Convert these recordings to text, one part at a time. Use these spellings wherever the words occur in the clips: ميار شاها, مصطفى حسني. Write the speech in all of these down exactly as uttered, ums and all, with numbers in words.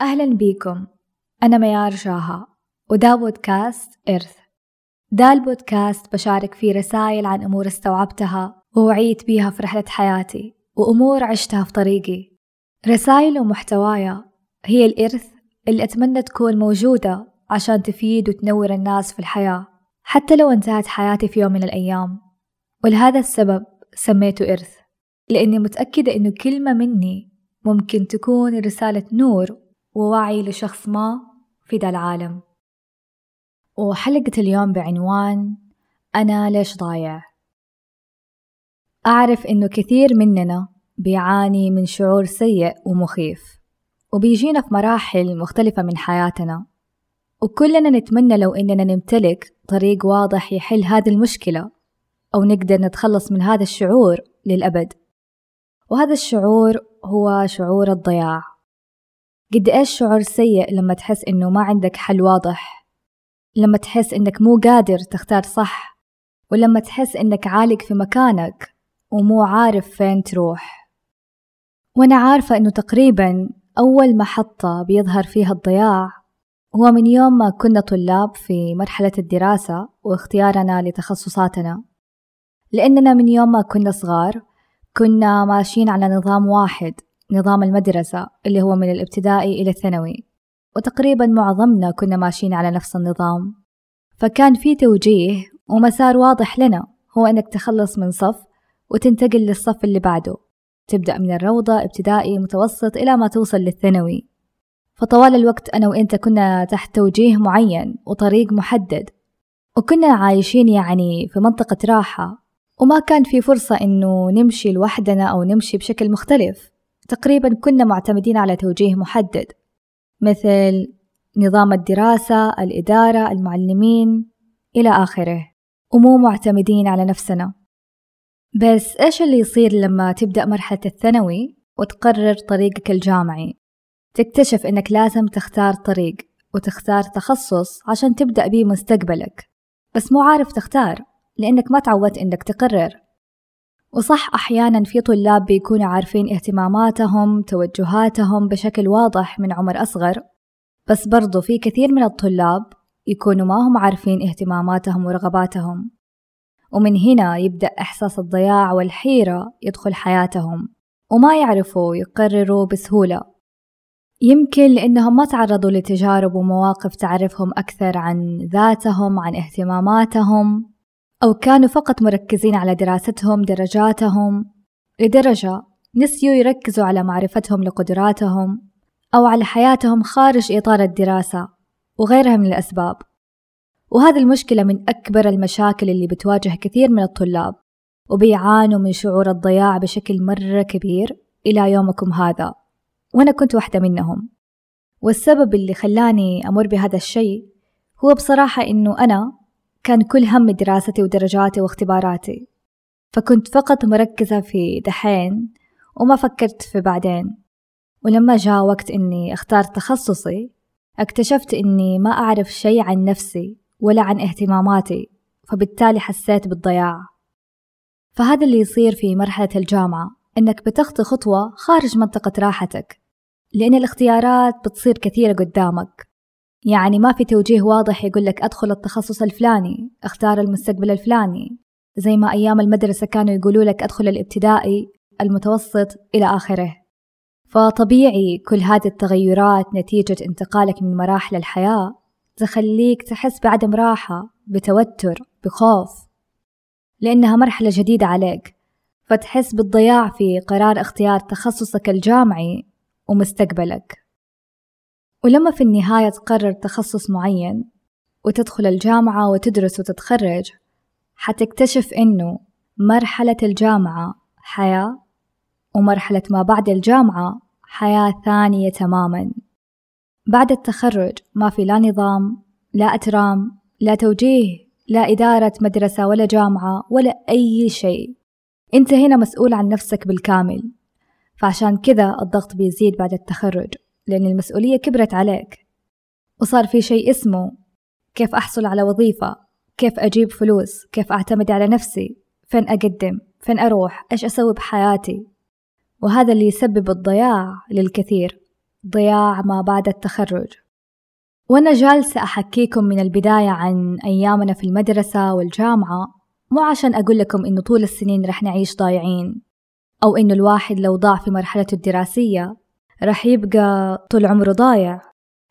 أهلا بيكم، أنا ميار شاها وده بودكاست إرث. ده البودكاست بشارك فيه رسائل عن أمور استوعبتها ووعيت بيها في رحلة حياتي وأمور عشتها في طريقي. رسائل ومحتوايا هي الإرث اللي أتمنى تكون موجودة عشان تفيد وتنور الناس في الحياة حتى لو انتهت حياتي في يوم من الأيام، ولهذا السبب سميته إرث، لأني متأكدة إنه كلمة مني ممكن تكون رسالة نور ووعي لشخص ما في ذا العالم. وحلقة اليوم بعنوان أنا ليش ضايع؟ أعرف إنه كثير مننا بيعاني من شعور سيء ومخيف وبيجينا في مراحل مختلفة من حياتنا، وكلنا نتمنى لو إننا نمتلك طريق واضح يحل هذه المشكلة أو نقدر نتخلص من هذا الشعور للأبد، وهذا الشعور هو شعور الضياع. قد إيش شعور سيء لما تحس إنه ما عندك حل واضح، لما تحس إنك مو قادر تختار صح، ولما تحس إنك عالق في مكانك ومو عارف فين تروح. وأنا عارفة إنه تقريباً أول محطة بيظهر فيها الضياع هو من يوم ما كنا طلاب في مرحلة الدراسة واختيارنا لتخصصاتنا، لأننا من يوم ما كنا صغار كنا ماشيين على نظام واحد، نظام المدرسة اللي هو من الابتدائي إلى الثانوي، وتقريبا معظمنا كنا ماشيين على نفس النظام. فكان في توجيه ومسار واضح لنا، هو أنك تخلص من صف وتنتقل للصف اللي بعده، تبدأ من الروضة ابتدائي متوسط إلى ما توصل للثانوي. فطوال الوقت أنا وإنت كنا تحت توجيه معين وطريق محدد، وكنا عايشين يعني في منطقة راحة، وما كان في فرصة إنه نمشي لوحدنا أو نمشي بشكل مختلف. تقريبا كنا معتمدين على توجيه محدد مثل نظام الدراسة، الإدارة، المعلمين إلى آخره، ومو معتمدين على نفسنا. بس إيش اللي يصير لما تبدأ مرحلة الثانوي وتقرر طريقك الجامعي؟ تكتشف إنك لازم تختار طريق وتختار تخصص عشان تبدأ بيه مستقبلك، بس مو عارف تختار لأنك ما تعودت إنك تقرر. وصح أحياناً في طلاب بيكونوا عارفين اهتماماتهم توجهاتهم بشكل واضح من عمر أصغر، بس برضو في كثير من الطلاب يكونوا ما هم عارفين اهتماماتهم ورغباتهم، ومن هنا يبدأ إحساس الضياع والحيرة يدخل حياتهم وما يعرفوا يقرروا بسهولة. يمكن لأنهم ما تعرضوا لتجارب ومواقف تعرفهم أكثر عن ذاتهم عن اهتماماتهم، أو كانوا فقط مركزين على دراستهم درجاتهم، لدرجة نسيوا يركزوا على معرفتهم لقدراتهم أو على حياتهم خارج إطار الدراسة وغيرها من الأسباب. وهذه المشكلة من أكبر المشاكل اللي بتواجه كثير من الطلاب، وبيعانوا من شعور الضياع بشكل مرة كبير إلى يومكم هذا، وأنا كنت واحدة منهم. والسبب اللي خلاني أمر بهذا الشيء هو بصراحة إنه أنا كان كل هم دراستي ودرجاتي واختباراتي، فكنت فقط مركزة في دحين وما فكرت في بعدين. ولما جاء وقت إني اختار تخصصي اكتشفت إني ما أعرف شيء عن نفسي ولا عن اهتماماتي، فبالتالي حسيت بالضياع. فهذا اللي يصير في مرحلة الجامعة، إنك بتخطي خطوة خارج منطقة راحتك لأن الاختيارات بتصير كثيرة قدامك. يعني ما في توجيه واضح يقولك أدخل التخصص الفلاني، اختار المستقبل الفلاني، زي ما أيام المدرسة كانوا يقولوا لك أدخل الابتدائي، المتوسط إلى آخره. فطبيعي كل هذه التغيرات نتيجة انتقالك من مراحل الحياة تخليك تحس بعدم راحة، بتوتر، بخوف، لأنها مرحلة جديدة عليك، فتحس بالضياع في قرار اختيار تخصصك الجامعي ومستقبلك. ولما في النهاية تقرر تخصص معين وتدخل الجامعة وتدرس وتتخرج، حتكتشف إنه مرحلة الجامعة حياة ومرحلة ما بعد الجامعة حياة ثانية تماماً. بعد التخرج ما في لا نظام، لا أترام، لا توجيه، لا إدارة مدرسة ولا جامعة ولا أي شيء. أنت هنا مسؤول عن نفسك بالكامل، فعشان كذا الضغط بيزيد بعد التخرج، لأن المسؤولية كبرت عليك وصار في شيء اسمه كيف أحصل على وظيفة، كيف أجيب فلوس، كيف أعتمد على نفسي، فين أقدم، فين أروح، إيش أسوي بحياتي. وهذا اللي يسبب الضياع للكثير، ضياع ما بعد التخرج. وأنا جالسة أحكيكم من البداية عن أيامنا في المدرسة والجامعة، مو عشان أقول لكم إنه طول السنين رح نعيش ضايعين، أو إنه الواحد لو ضاع في مرحلته الدراسية رح يبقى طول عمره ضايع،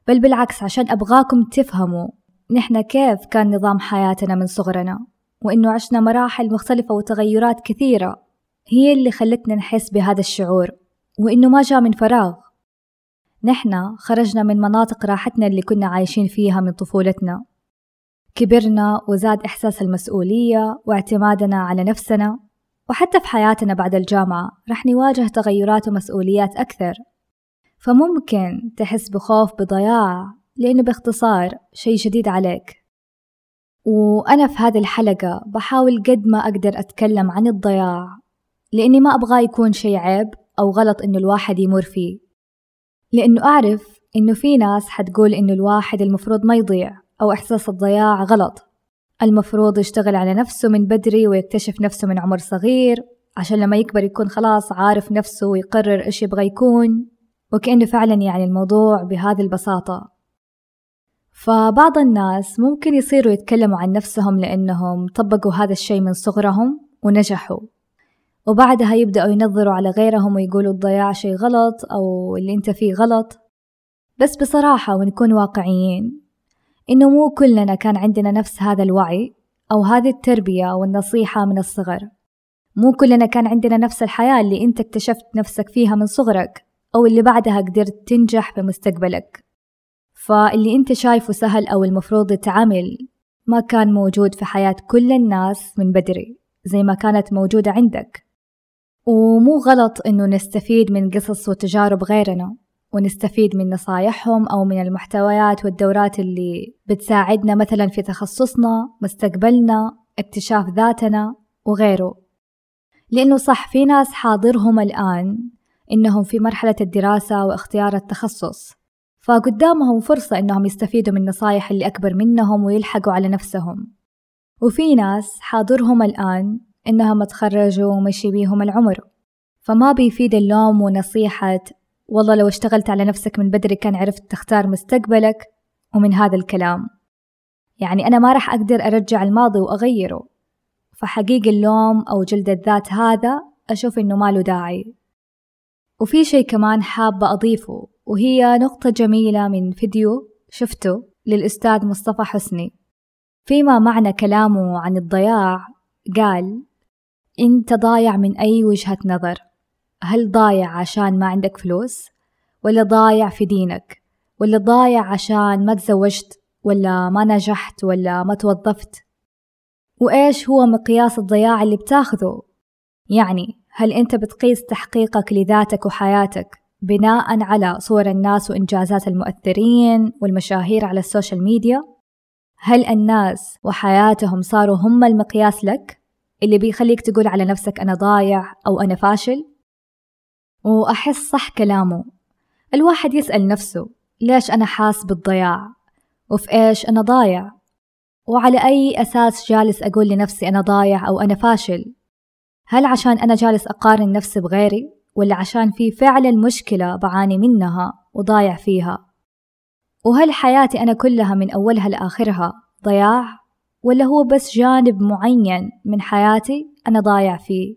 بل بالعكس عشان أبغاكم تفهموا نحن كيف كان نظام حياتنا من صغرنا، وإنه عشنا مراحل مختلفة وتغيرات كثيرة هي اللي خلتنا نحس بهذا الشعور، وإنه ما جاء من فراغ. نحن خرجنا من مناطق راحتنا اللي كنا عايشين فيها من طفولتنا، كبرنا وزاد إحساس المسؤولية واعتمادنا على نفسنا، وحتى في حياتنا بعد الجامعة رح نواجه تغيرات ومسؤوليات أكثر، فممكن تحس بخوف بضياع لأنه باختصار شيء جديد عليك. وأنا في هذه الحلقة بحاول قد ما أقدر أتكلم عن الضياع، لأني ما أبغى يكون شيء عيب أو غلط إنه الواحد يمر فيه، لأنه أعرف إنه في ناس حتقول إنه الواحد المفروض ما يضيع أو إحساس الضياع غلط، المفروض يشتغل على نفسه من بدري ويكتشف نفسه من عمر صغير عشان لما يكبر يكون خلاص عارف نفسه ويقرر إيش يبغى يكون، وكأنه فعلا يعني الموضوع بهذه البساطة. فبعض الناس ممكن يصيروا يتكلموا عن نفسهم لأنهم طبقوا هذا الشيء من صغرهم ونجحوا، وبعدها يبدأوا ينظروا على غيرهم ويقولوا الضياع شيء غلط أو اللي انت فيه غلط. بس بصراحة ونكون واقعيين، إنه مو كلنا كان عندنا نفس هذا الوعي أو هذه التربية والنصيحة من الصغر، مو كلنا كان عندنا نفس الحياة اللي انت اكتشفت نفسك فيها من صغرك أو اللي بعدها قدرت تنجح في مستقبلك، فاللي انت شايفه سهل أو المفروض يتعامل ما كان موجود في حياة كل الناس من بدري زي ما كانت موجودة عندك. ومو غلط إنه نستفيد من قصص وتجارب غيرنا، ونستفيد من نصايحهم أو من المحتويات والدورات اللي بتساعدنا مثلا في تخصصنا، مستقبلنا، اكتشاف ذاتنا وغيره، لأنه صح في ناس حاضرهم الآن إنهم في مرحلة الدراسة واختيار التخصص، فقدامهم فرصة إنهم يستفيدوا من نصايح اللي أكبر منهم ويلحقوا على نفسهم، وفي ناس حاضرهم الآن إنهم اتخرجوا ومشي بيهم العمر، فما بيفيد اللوم ونصيحة والله لو اشتغلت على نفسك من بدري كان عرفت تختار مستقبلك ومن هذا الكلام. يعني أنا ما رح أقدر أرجع الماضي وأغيره، فحقيق اللوم أو جلد الذات هذا أشوف إنه ما له داعي. وفي شيء كمان حابة أضيفه، وهي نقطة جميلة من فيديو شفته للأستاذ مصطفى حسني، فيما معنى كلامه عن الضياع قال: أنت ضايع من أي وجهة نظر، هل ضايع عشان ما عندك فلوس؟ ولا ضايع في دينك؟ ولا ضايع عشان ما تزوجت؟ ولا ما نجحت؟ ولا ما توظفت؟ وإيش هو مقياس الضياع اللي بتاخذه؟ يعني هل أنت بتقيس تحقيقك لذاتك وحياتك بناء على صور الناس وإنجازات المؤثرين والمشاهير على السوشيال ميديا؟ هل الناس وحياتهم صاروا هم المقياس لك اللي بيخليك تقول على نفسك أنا ضايع أو أنا فاشل؟ وأحس صح كلامه، الواحد يسأل نفسه ليش أنا حاس بالضياع؟ وفي إيش أنا ضايع؟ وعلى أي أساس جالس أقول لنفسي أنا ضايع أو أنا فاشل؟ هل عشان أنا جالس أقارن نفسي بغيري؟ ولا عشان في فعلا مشكلة بعاني منها وضايع فيها؟ وهل حياتي أنا كلها من أولها لآخرها ضياع؟ ولا هو بس جانب معين من حياتي أنا ضايع فيه؟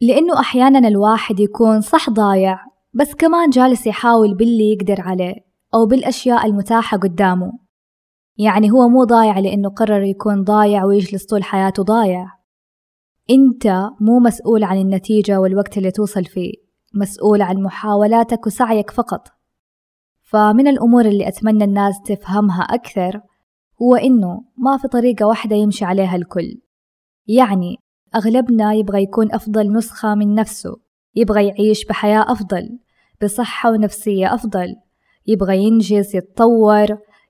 لأنه أحيانا الواحد يكون صح ضايع، بس كمان جالس يحاول باللي يقدر عليه أو بالأشياء المتاحة قدامه، يعني هو مو ضايع لأنه قرر يكون ضايع ويجلس طول حياته ضايع. أنت مو مسؤول عن النتيجة والوقت اللي توصل فيه، مسؤول عن محاولاتك وسعيك فقط. فمن الأمور اللي أتمنى الناس تفهمها أكثر هو إنه ما في طريقة واحدة يمشي عليها الكل، يعني أغلبنا يبغى يكون أفضل نسخة من نفسه، يبغى يعيش بحياة أفضل، بصحة ونفسية أفضل، يبغى ينجز، يتطور،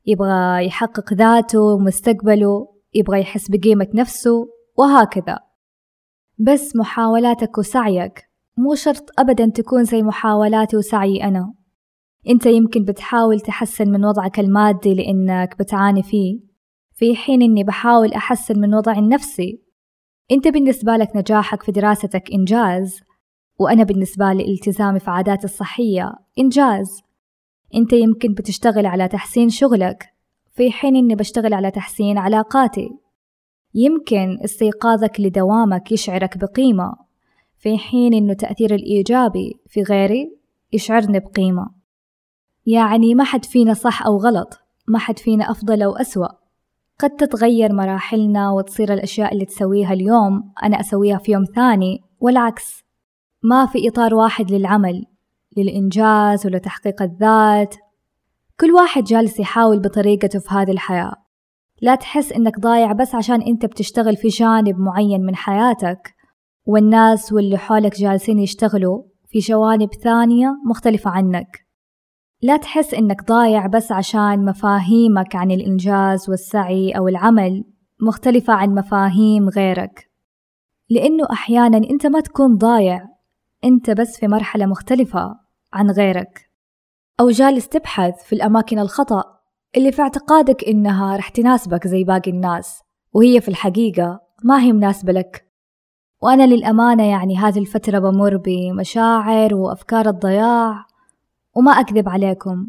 يبغى يحقق ذاته ومستقبله، يبغى يحس بقيمة نفسه وهكذا. بس محاولاتك وسعيك مو شرط أبدا تكون زي محاولاتي وسعي أنا. أنت يمكن بتحاول تحسن من وضعك المادي لأنك بتعاني فيه، في حين أني بحاول أحسن من وضعي النفسي. أنت بالنسبة لك نجاحك في دراستك إنجاز، وأنا بالنسبة لي التزامي في عاداتي الصحية إنجاز. أنت يمكن بتشتغل على تحسين شغلك في حين أني بشتغل على تحسين علاقاتي. يمكن استيقاظك لدوامك يشعرك بقيمة في حين أنه تأثير الإيجابي في غيري يشعرني بقيمة. يعني ما حد فينا صح أو غلط، ما حد فينا أفضل أو أسوأ. قد تتغير مراحلنا وتصير الأشياء اللي تسويها اليوم أنا أسويها في يوم ثاني والعكس. ما في إطار واحد للعمل، للإنجاز ولتحقيق الذات. كل واحد جالس يحاول بطريقته في هذه الحياة. لا تحس إنك ضايع بس عشان أنت بتشتغل في جانب معين من حياتك والناس واللي حولك جالسين يشتغلوا في جوانب ثانية مختلفة عنك. لا تحس إنك ضايع بس عشان مفاهيمك عن الإنجاز والسعي أو العمل مختلفة عن مفاهيم غيرك، لأنه أحيانا أنت ما تكون ضايع، أنت بس في مرحلة مختلفة عن غيرك، أو جالس تبحث في الأماكن الخطأ اللي في اعتقادك إنها رح تناسبك زي باقي الناس، وهي في الحقيقة ما هي مناسبة لك. وأنا للأمانة يعني هذه الفترة بمر بمشاعر وأفكار الضياع، وما أكذب عليكم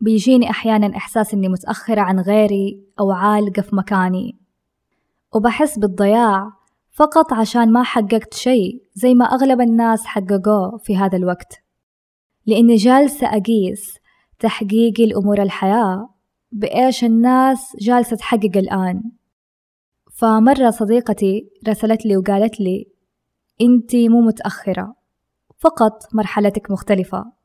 بيجيني أحيانا إحساس إني متأخرة عن غيري أو عالقة في مكاني، وبحس بالضياع فقط عشان ما حققت شيء زي ما أغلب الناس حققوه في هذا الوقت، لأني جالسة أقيس تحقيقي لأمور الحياة بإيش الناس جالسة تحقق الآن. فمرة صديقتي رسلت لي وقالت لي أنتي مو متأخرة، فقط مرحلتك مختلفة.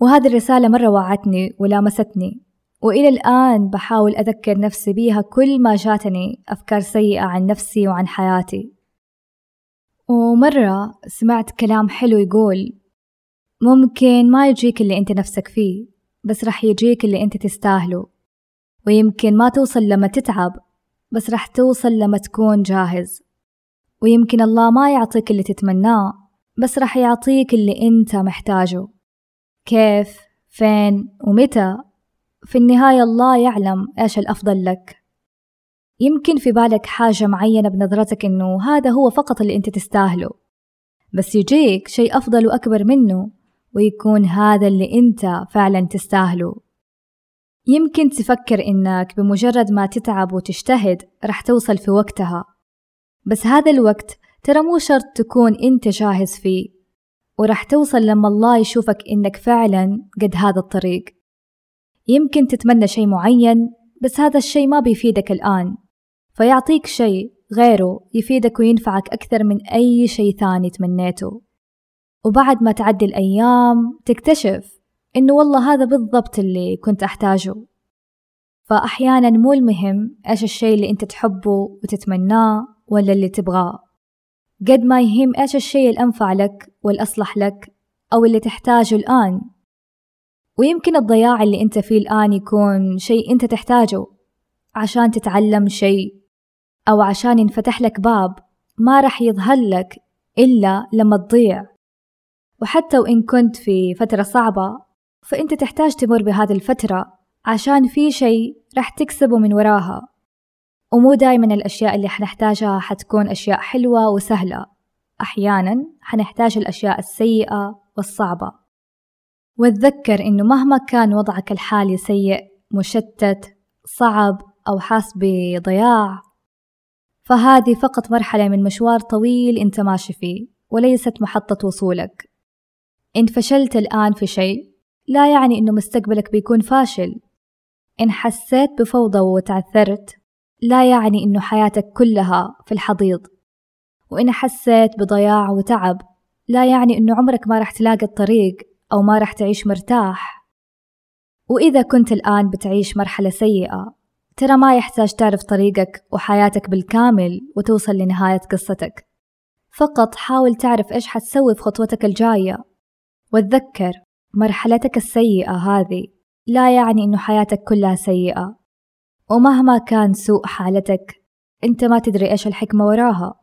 وهذه الرسالة مرة وعتني ولامستني، وإلى الآن بحاول أذكر نفسي بيها كل ما جاتني أفكار سيئة عن نفسي وعن حياتي. ومرة سمعت كلام حلو يقول ممكن ما يجيك اللي أنت نفسك فيه، بس رح يجيك اللي أنت تستاهله، ويمكن ما توصل لما تتعب، بس رح توصل لما تكون جاهز، ويمكن الله ما يعطيك اللي تتمناه، بس رح يعطيك اللي أنت محتاجه. كيف، فين، ومتى، في النهاية الله يعلم إيش الأفضل لك. يمكن في بالك حاجة معينة بنظرتك إنه هذا هو فقط اللي أنت تستاهله، بس يجيك شيء أفضل وأكبر منه ويكون هذا اللي أنت فعلا تستاهله. يمكن تفكر إنك بمجرد ما تتعب وتجتهد رح توصل في وقتها، بس هذا الوقت ترى مو شرط تكون أنت جاهز فيه، ورح توصل لما الله يشوفك إنك فعلا قد هذا الطريق. يمكن تتمنى شيء معين، بس هذا الشيء ما بيفيدك الآن، فيعطيك شيء غيره يفيدك وينفعك أكثر من أي شيء ثاني تمنيته. وبعد ما تعدي الأيام تكتشف إنه والله هذا بالضبط اللي كنت أحتاجه. فأحيانا مو المهم إيش الشيء اللي أنت تحبه وتتمناه ولا اللي تبغاه، قد ما يهم إيش الشيء الأنفع لك والأصلح لك أو اللي تحتاجه الآن. ويمكن الضياع اللي أنت فيه الآن يكون شيء أنت تحتاجه عشان تتعلم شيء، أو عشان ينفتح لك باب ما رح يظهر لك إلا لما تضيع. وحتى وإن كنت في فترة صعبة، فأنت تحتاج تمر بهذه الفترة عشان في شيء رح تكسبه من وراها. ومو دايما الأشياء اللي حنحتاجها حتكون أشياء حلوة وسهلة، أحيانا حنحتاج الأشياء السيئة والصعبة. واتذكر إنه مهما كان وضعك الحالي سيء، مشتت، صعب، أو حاس بضياع، فهذه فقط مرحلة من مشوار طويل أنت ماشي فيه وليست محطة وصولك. إن فشلت الآن في شيء لا يعني إنه مستقبلك بيكون فاشل. إن حسيت بفوضى وتعثرت لا يعني إنه حياتك كلها في الحضيض. وإن حسيت بضياع وتعب لا يعني إنه عمرك ما رح تلاقي الطريق أو ما رح تعيش مرتاح. وإذا كنت الآن بتعيش مرحلة سيئة، ترى ما يحتاج تعرف طريقك وحياتك بالكامل وتوصل لنهاية قصتك، فقط حاول تعرف إيش حتسوي في خطوتك الجاية. واتذكر مرحلتك السيئة هذه لا يعني إنه حياتك كلها سيئة، ومهما كان سوء حالتك أنت ما تدري إيش الحكمة وراها.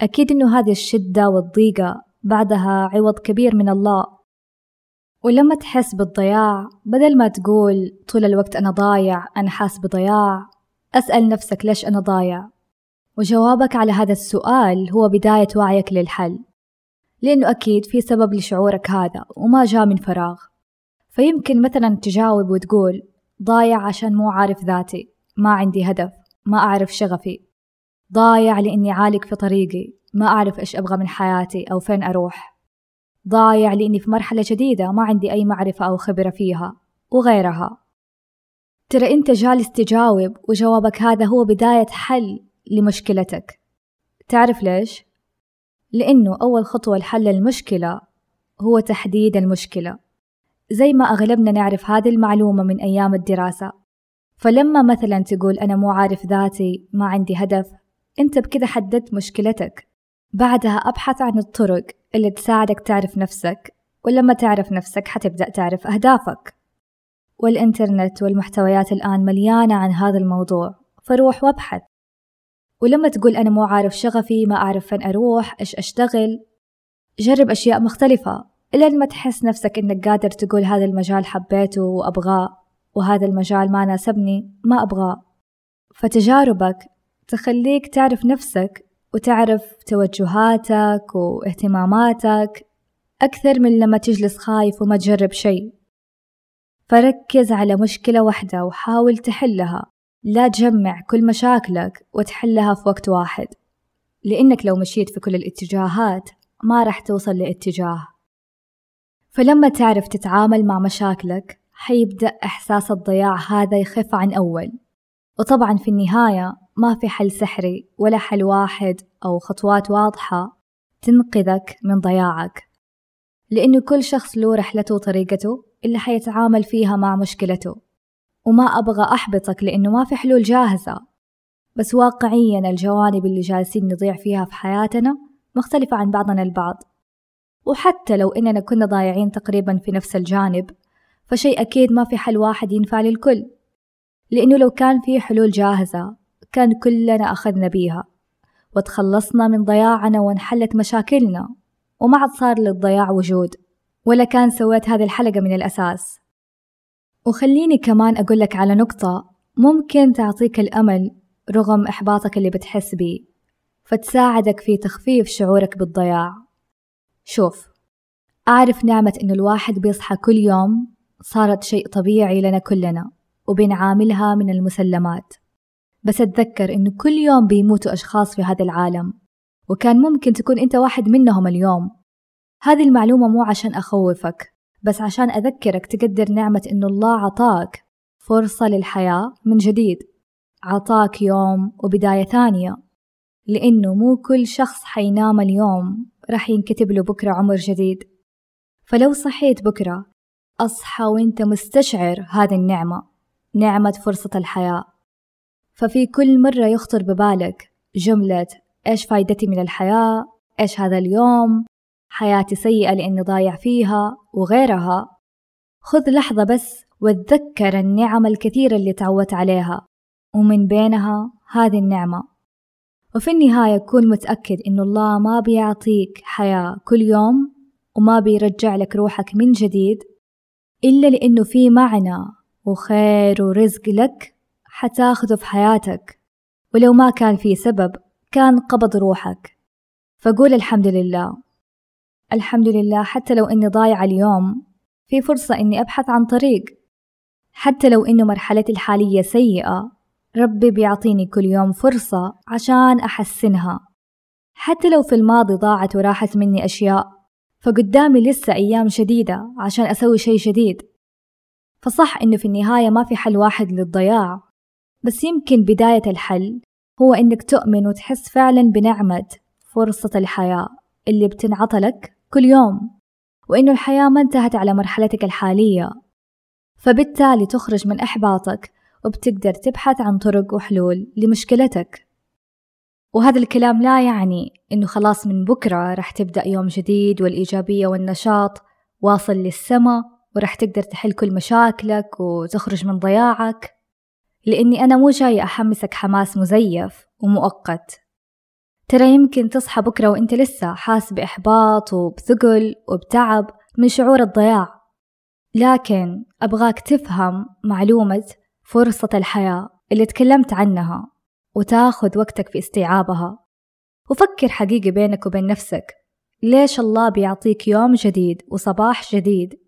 أكيد إنه هذه الشدة والضيقة بعدها عوض كبير من الله. ولما تحس بالضياع، بدل ما تقول طول الوقت أنا ضايع، أنا حاس بضياع، أسأل نفسك ليش أنا ضايع؟ وجوابك على هذا السؤال هو بداية وعيك للحل. لأنه أكيد في سبب لشعورك هذا وما جاء من فراغ. فيمكن مثلا تجاوب وتقول ضايع عشان مو عارف ذاتي، ما عندي هدف، ما أعرف شغفي، ضايع لأني عالق في طريقي، ما أعرف إيش أبغى من حياتي أو فين أروح، ضايع لأني في مرحلة جديدة ما عندي أي معرفة أو خبرة فيها، وغيرها. ترى أنت جالس تجاوب وجوابك هذا هو بداية حل لمشكلتك. تعرف ليش؟ لأنه أول خطوة لحل المشكلة هو تحديد المشكلة، زي ما أغلبنا نعرف هذه المعلومة من أيام الدراسة. فلما مثلا تقول أنا مو عارف ذاتي، ما عندي هدف، أنت بكذا حددت مشكلتك. بعدها أبحث عن الطرق اللي تساعدك تعرف نفسك، ولما تعرف نفسك حتبدأ تعرف أهدافك. والإنترنت والمحتويات الآن مليانة عن هذا الموضوع، فروح وابحث. ولما تقول أنا مو عارف شغفي، ما أعرف فين أروح، إيش أشتغل، جرب أشياء مختلفة إلين ما تحس نفسك إنك قادر تقول هذا المجال حبيته وأبغاه، وهذا المجال ما ناسبني ما أبغاه. فتجاربك تخليك تعرف نفسك وتعرف توجهاتك واهتماماتك أكثر من لما تجلس خايف وما تجرب شيء. فركز على مشكلة واحدة وحاول تحلها، لا تجمع كل مشاكلك وتحلها في وقت واحد، لأنك لو مشيت في كل الاتجاهات ما راح توصل لاتجاه. فلما تعرف تتعامل مع مشاكلك حيبدأ إحساس الضياع هذا يخف عن أول. وطبعا في النهاية ما في حل سحري ولا حل واحد أو خطوات واضحة تنقذك من ضياعك، لأنه كل شخص له رحلته وطريقته اللي حيتعامل فيها مع مشكلته. وما أبغى أحبطك لأنه ما في حلول جاهزة، بس واقعيا الجوانب اللي جالسين نضيع فيها في حياتنا مختلفة عن بعضنا البعض، وحتى لو إننا كنا ضايعين تقريبا في نفس الجانب، فشيء أكيد ما في حل واحد ينفع للكل، لأنه لو كان في حلول جاهزة كان كلنا أخذنا بيها وتخلصنا من ضياعنا وانحلت مشاكلنا وما عاد صار للضياع وجود، ولا كان سويت هذه الحلقة من الأساس. وخليني كمان أقولك على نقطة ممكن تعطيك الأمل رغم إحباطك اللي بتحس بيه، فتساعدك في تخفيف شعورك بالضياع. شوف، أعرف نعمة إنه الواحد بيصحى كل يوم صارت شيء طبيعي لنا كلنا وبنعاملها من المسلمات، بس أتذكر إنه كل يوم بيموتوا أشخاص في هذا العالم، وكان ممكن تكون أنت واحد منهم اليوم. هذه المعلومة مو عشان أخوفك، بس عشان أذكرك تقدر نعمة إنه الله عطاك فرصة للحياة من جديد، عطاك يوم وبداية ثانية، لأنه مو كل شخص حينام اليوم رح ينكتب له بكرة عمر جديد. فلو صحيت بكرة أصحى وإنت مستشعر هذه النعمة، نعمة فرصة الحياة. ففي كل مرة يخطر ببالك جملة إيش فايدتي من الحياة، إيش هذا اليوم، حياتي سيئة لأني ضايع فيها، وغيرها، خذ لحظة بس وتذكر النعم الكثيرة اللي تعودت عليها، ومن بينها هذه النعمة. وفي النهاية كون متأكد إنه الله ما بيعطيك حياة كل يوم وما بيرجع لك روحك من جديد إلا لأنه في معنى وخير ورزق لك حتاخده في حياتك، ولو ما كان في سبب كان قبض روحك. فقول الحمد لله، الحمد لله حتى لو إني ضايعة اليوم في فرصة إني أبحث عن طريق، حتى لو إنه مرحلتي الحالية سيئة ربي بيعطيني كل يوم فرصة عشان أحسنها، حتى لو في الماضي ضاعت وراحت مني أشياء فقدامي لسه أيام جديدة عشان أسوي شيء جديد. فصح إنه في النهاية ما في حل واحد للضياع، بس يمكن بداية الحل هو إنك تؤمن وتحس فعلا بنعمة فرصة الحياة اللي بتنعطى لك كل يوم، وإنه الحياة ما انتهت على مرحلتك الحالية، فبالتالي تخرج من إحباطك وبتقدر تبحث عن طرق وحلول لمشكلتك. وهذا الكلام لا يعني إنه خلاص من بكرة رح تبدأ يوم جديد والإيجابية والنشاط واصل للسما ورح تقدر تحل كل مشاكلك وتخرج من ضياعك، لأني أنا مو جاي أحمسك حماس مزيف ومؤقت. ترى يمكن تصحى بكرة وإنت لسه حاس بإحباط وبثقل وبتعب من شعور الضياع، لكن أبغاك تفهم معلومة فرصة الحياة اللي تكلمت عنها وتاخذ وقتك في استيعابها. وفكر حقيقي بينك وبين نفسك، ليش الله بيعطيك يوم جديد وصباح جديد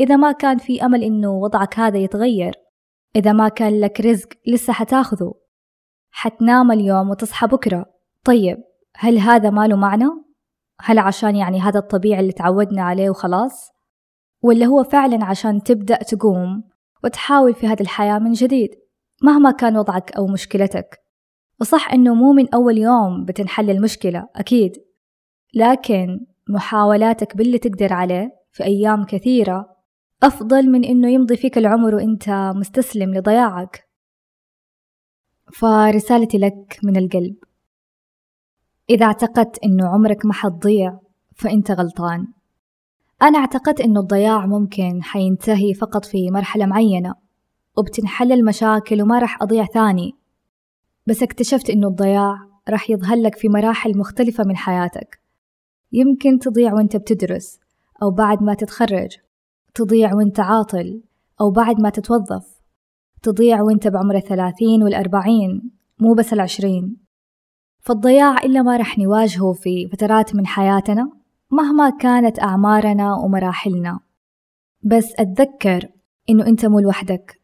إذا ما كان في أمل إنه وضعك هذا يتغير؟ إذا ما كان لك رزق لسه حتاخذه، حتنام اليوم وتصحى بكرة. طيب هل هذا ما له معنى؟ هل عشان يعني هذا الطبيعي اللي تعودنا عليه وخلاص؟ ولا هو فعلا عشان تبدأ تقوم وتحاول في هذه الحياة من جديد مهما كان وضعك أو مشكلتك؟ وصح إنه مو من أول يوم بتنحل المشكلة أكيد، لكن محاولاتك باللي تقدر عليه في أيام كثيرة أفضل من إنه يمضي فيك العمر وإنت مستسلم لضياعك. فرسالتي لك من القلب، إذا اعتقدت إنه عمرك ما حتضيع فإنت غلطان. أنا اعتقدت إنه الضياع ممكن حينتهي فقط في مرحلة معينة وبتنحل المشاكل وما رح أضيع ثاني، بس اكتشفت إنه الضياع رح يظهر لك في مراحل مختلفة من حياتك. يمكن تضيع وإنت بتدرس أو بعد ما تتخرج، تضيع وإنت عاطل أو بعد ما تتوظف، تضيع وإنت بعمر الثلاثين والأربعين مو بس العشرين. فالضياع إلا ما رح نواجهه في فترات من حياتنا مهما كانت أعمارنا ومراحلنا. بس أتذكر إنه أنت مو لوحدك،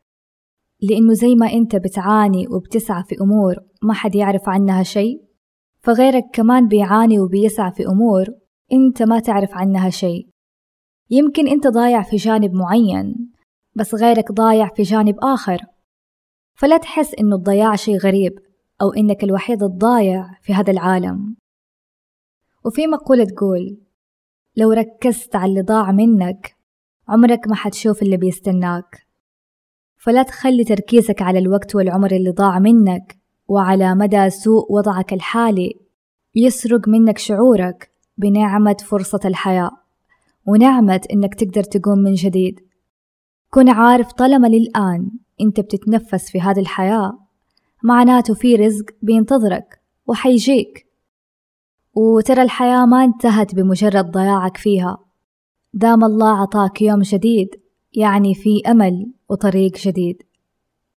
لأنه زي ما أنت بتعاني وبتسعى في أمور ما حد يعرف عنها شيء، فغيرك كمان بيعاني وبيسعى في أمور أنت ما تعرف عنها شيء. يمكن أنت ضايع في جانب معين بس غيرك ضايع في جانب آخر، فلا تحس إنه الضياع شيء غريب أو إنك الوحيد الضايع في هذا العالم. وفي مقولة تقول لو ركزت على اللي ضاع منك عمرك ما حتشوف اللي بيستناك، فلا تخلي تركيزك على الوقت والعمر اللي ضاع منك وعلى مدى سوء وضعك الحالي يسرق منك شعورك بنعمة فرصة الحياة ونعمة إنك تقدر تقوم من جديد. كن عارف طالما للآن أنت بتتنفس في هذه الحياة معناته في رزق بينتظرك وحيجيك، وترى الحياة ما انتهت بمجرد ضياعك فيها. دام الله عطاك يوم جديد يعني في أمل وطريق جديد.